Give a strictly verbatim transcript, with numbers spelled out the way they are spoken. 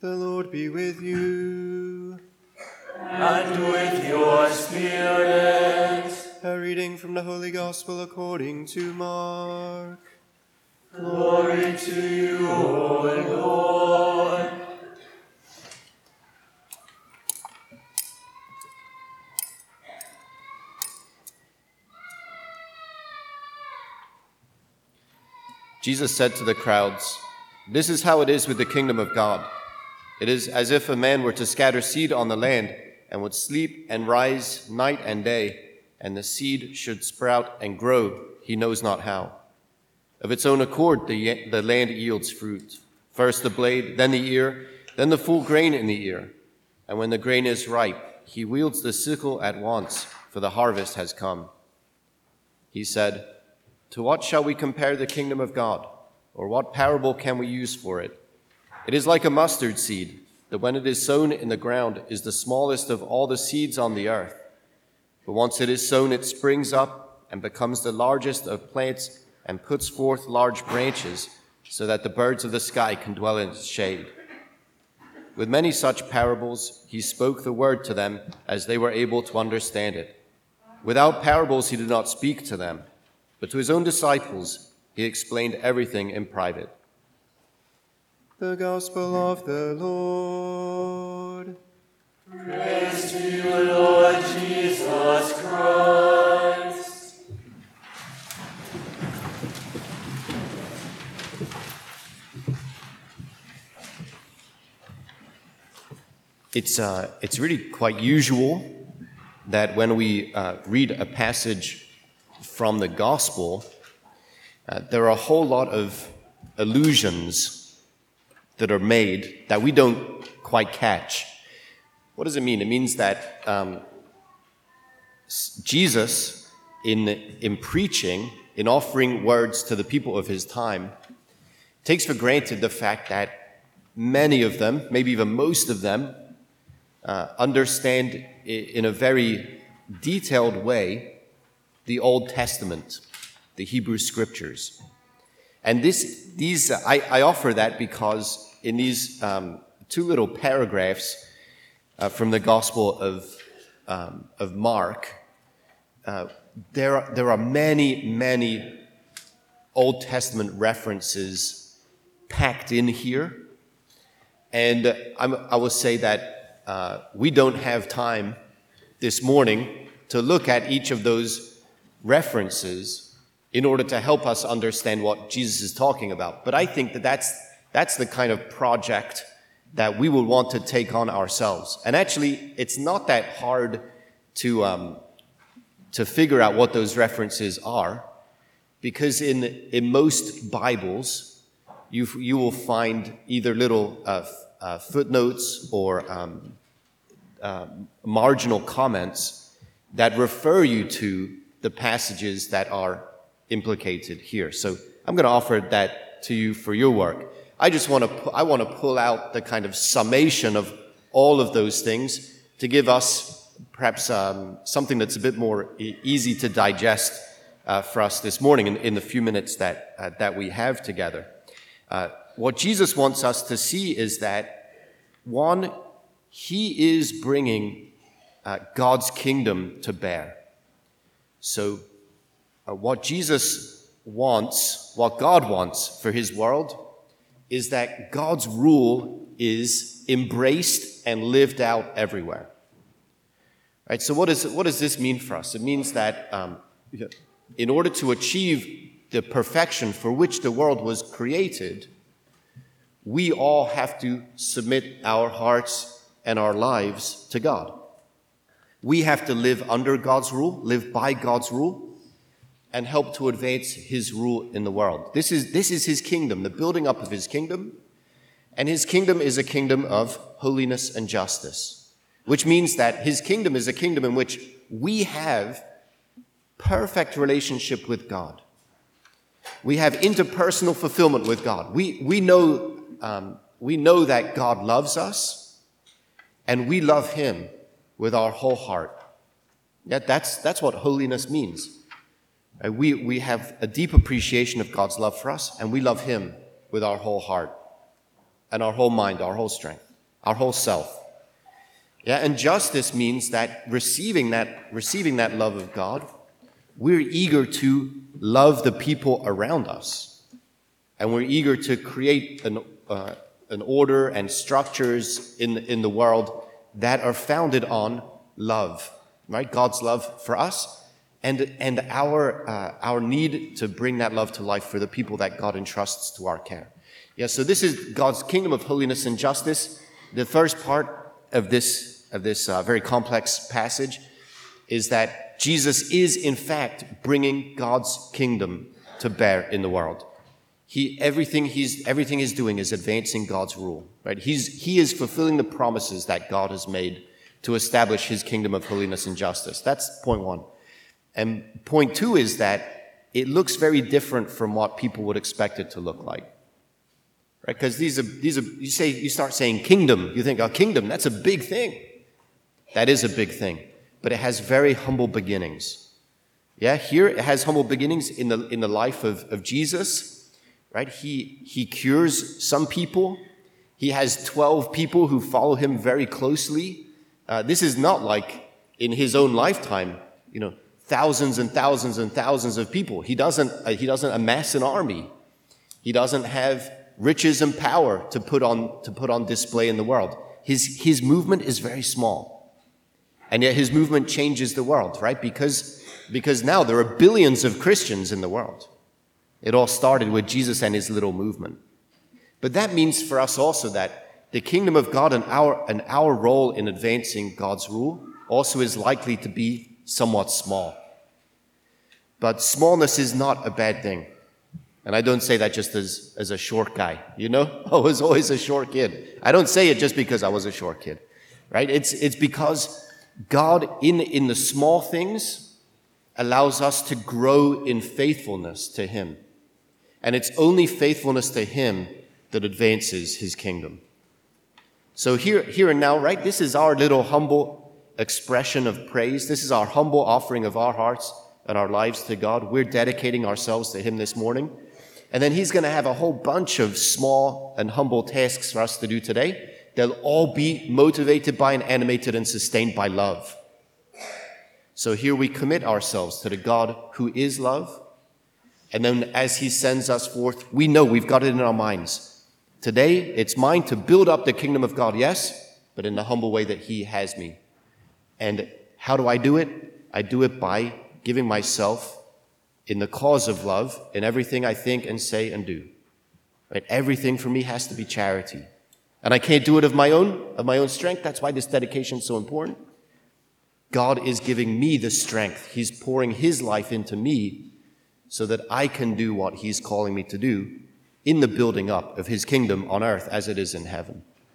The Lord be with you. And with your spirit. A reading from the Holy Gospel according to Mark. Glory to you, O Lord. Jesus said to the crowds, "This is how it is with the kingdom of God. It is as if a man were to scatter seed on the land and would sleep and rise night and day, and the seed should sprout and grow, he knows not how. Of its own accord the, the land yields fruit, first the blade, then the ear, then the full grain in the ear. And when the grain is ripe, he wields the sickle at once, for the harvest has come." He said, "To what shall we compare the kingdom of God? Or what parable can we use for it? It is like a mustard seed, that when it is sown in the ground is the smallest of all the seeds on the earth. But once it is sown, it springs up and becomes the largest of plants and puts forth large branches, so that the birds of the sky can dwell in its shade." With many such parables, he spoke the word to them as they were able to understand it. Without parables, he did not speak to them, but to his own disciples, he explained everything in private. The Gospel of the Lord. Praise to you, Lord Jesus Christ. It's uh, it's really quite usual that when we uh, read a passage from the Gospel, Uh, there are a whole lot of allusions that are made that we don't quite catch. What does it mean? It means that um, Jesus, in, in preaching, in offering words to the people of his time, takes for granted the fact that many of them, maybe even most of them, uh, understand in a very detailed way the Old Testament, the Hebrew Scriptures. And this, these, I, I offer that because in these um, two little paragraphs uh, from the Gospel of um, of Mark, uh, there are, there are many, many Old Testament references packed in here. And I'm, I will say that uh, we don't have time this morning to look at each of those references in order to help us understand what Jesus is talking about. But I think that that's, that's the kind of project that we will want to take on ourselves. And actually, it's not that hard to, um, to figure out what those references are, because in, in most Bibles, you, you will find either little uh, uh, footnotes or um, uh, marginal comments that refer you to the passages that are implicated here. So I'm going to offer that to you for your work. I just want to pu- I want to pull out the kind of summation of all of those things to give us perhaps um, something that's a bit more e- easy to digest uh, for us this morning in, in the few minutes that uh, that we have together. Uh, what Jesus wants us to see is that, one, he is bringing uh, God's kingdom to bear. So Uh, what Jesus wants, what God wants for his world, is that God's rule is embraced and lived out everywhere. Right? So what, is, what does this mean for us? It means that um, in order to achieve the perfection for which the world was created, we all have to submit our hearts and our lives to God. We have to live under God's rule, live by God's rule, and help to advance his rule in the world. This is, this is his kingdom, the building up of his kingdom. And his kingdom is a kingdom of holiness and justice, which means that his kingdom is a kingdom in which we have perfect relationship with God. We have interpersonal fulfillment with God. We, we, know, um, we know that God loves us, and we love him with our whole heart. Yeah, that's, that's what holiness means. We, we have a deep appreciation of God's love for us, and we love him with our whole heart and our whole mind, our whole strength. our whole self. Yeah, and justice means that receiving that receiving that love of God, we're eager to love the people around us, and we're eager to create an uh, an order and structures in in the world that are founded on love, right? God's love for us, and and our uh, our need to bring that love to life for the people that God entrusts to our care. Yeah, so this is God's kingdom of holiness and justice. The first part of this of this uh, very complex passage is that Jesus is in fact bringing God's kingdom to bear in the world. He everything he's everything he's doing is advancing God's rule, right? He's he is fulfilling the promises that God has made to establish his kingdom of holiness and justice. That's point one. And point two is that it looks very different from what people would expect it to look like. Right? Because these are these are you say you start saying kingdom, you think, oh, kingdom, that's a big thing. That is a big thing, but it has very humble beginnings. Yeah, here it has humble beginnings in the in the life of, of Jesus. Right? He he cures some people. He has twelve people who follow him very closely. Uh, this is not like in his own lifetime, you know, thousands and thousands and thousands of people. He doesn't uh, he doesn't amass an army. He doesn't have riches and power to put on to put on display in the world. His his movement is very small, and yet his movement changes the world, right? Because because now there are billions of Christians in the world. It all started with Jesus and his little movement. But that means for us also that the kingdom of God and our and our role in advancing God's rule also is likely to be somewhat small. But smallness is not a bad thing. And I don't say that just as, as a short guy, you know? I was always a short kid. I don't say it just because I was a short kid, right? It's it's because God, in, in the small things, allows us to grow in faithfulness to him. And it's only faithfulness to him that advances his kingdom. So here, here and now, right, this is our little humble expression of praise. This is our humble offering of our hearts and our lives to God. We're dedicating ourselves to him this morning. And then he's going to have a whole bunch of small and humble tasks for us to do today. They'll all be motivated by and animated and sustained by love. So here we commit ourselves to the God who is love. And then as he sends us forth, we know we've got it in our minds. Today, it's mine to build up the kingdom of God, yes, but in the humble way that he has me. And how do I do it? I do it by giving myself in the cause of love in everything I think and say and do. Right? Everything for me has to be charity. And I can't do it of my own, of my own strength. That's why this dedication is so important. God is giving me the strength. He's pouring his life into me so that I can do what he's calling me to do in the building up of his kingdom on earth as it is in heaven.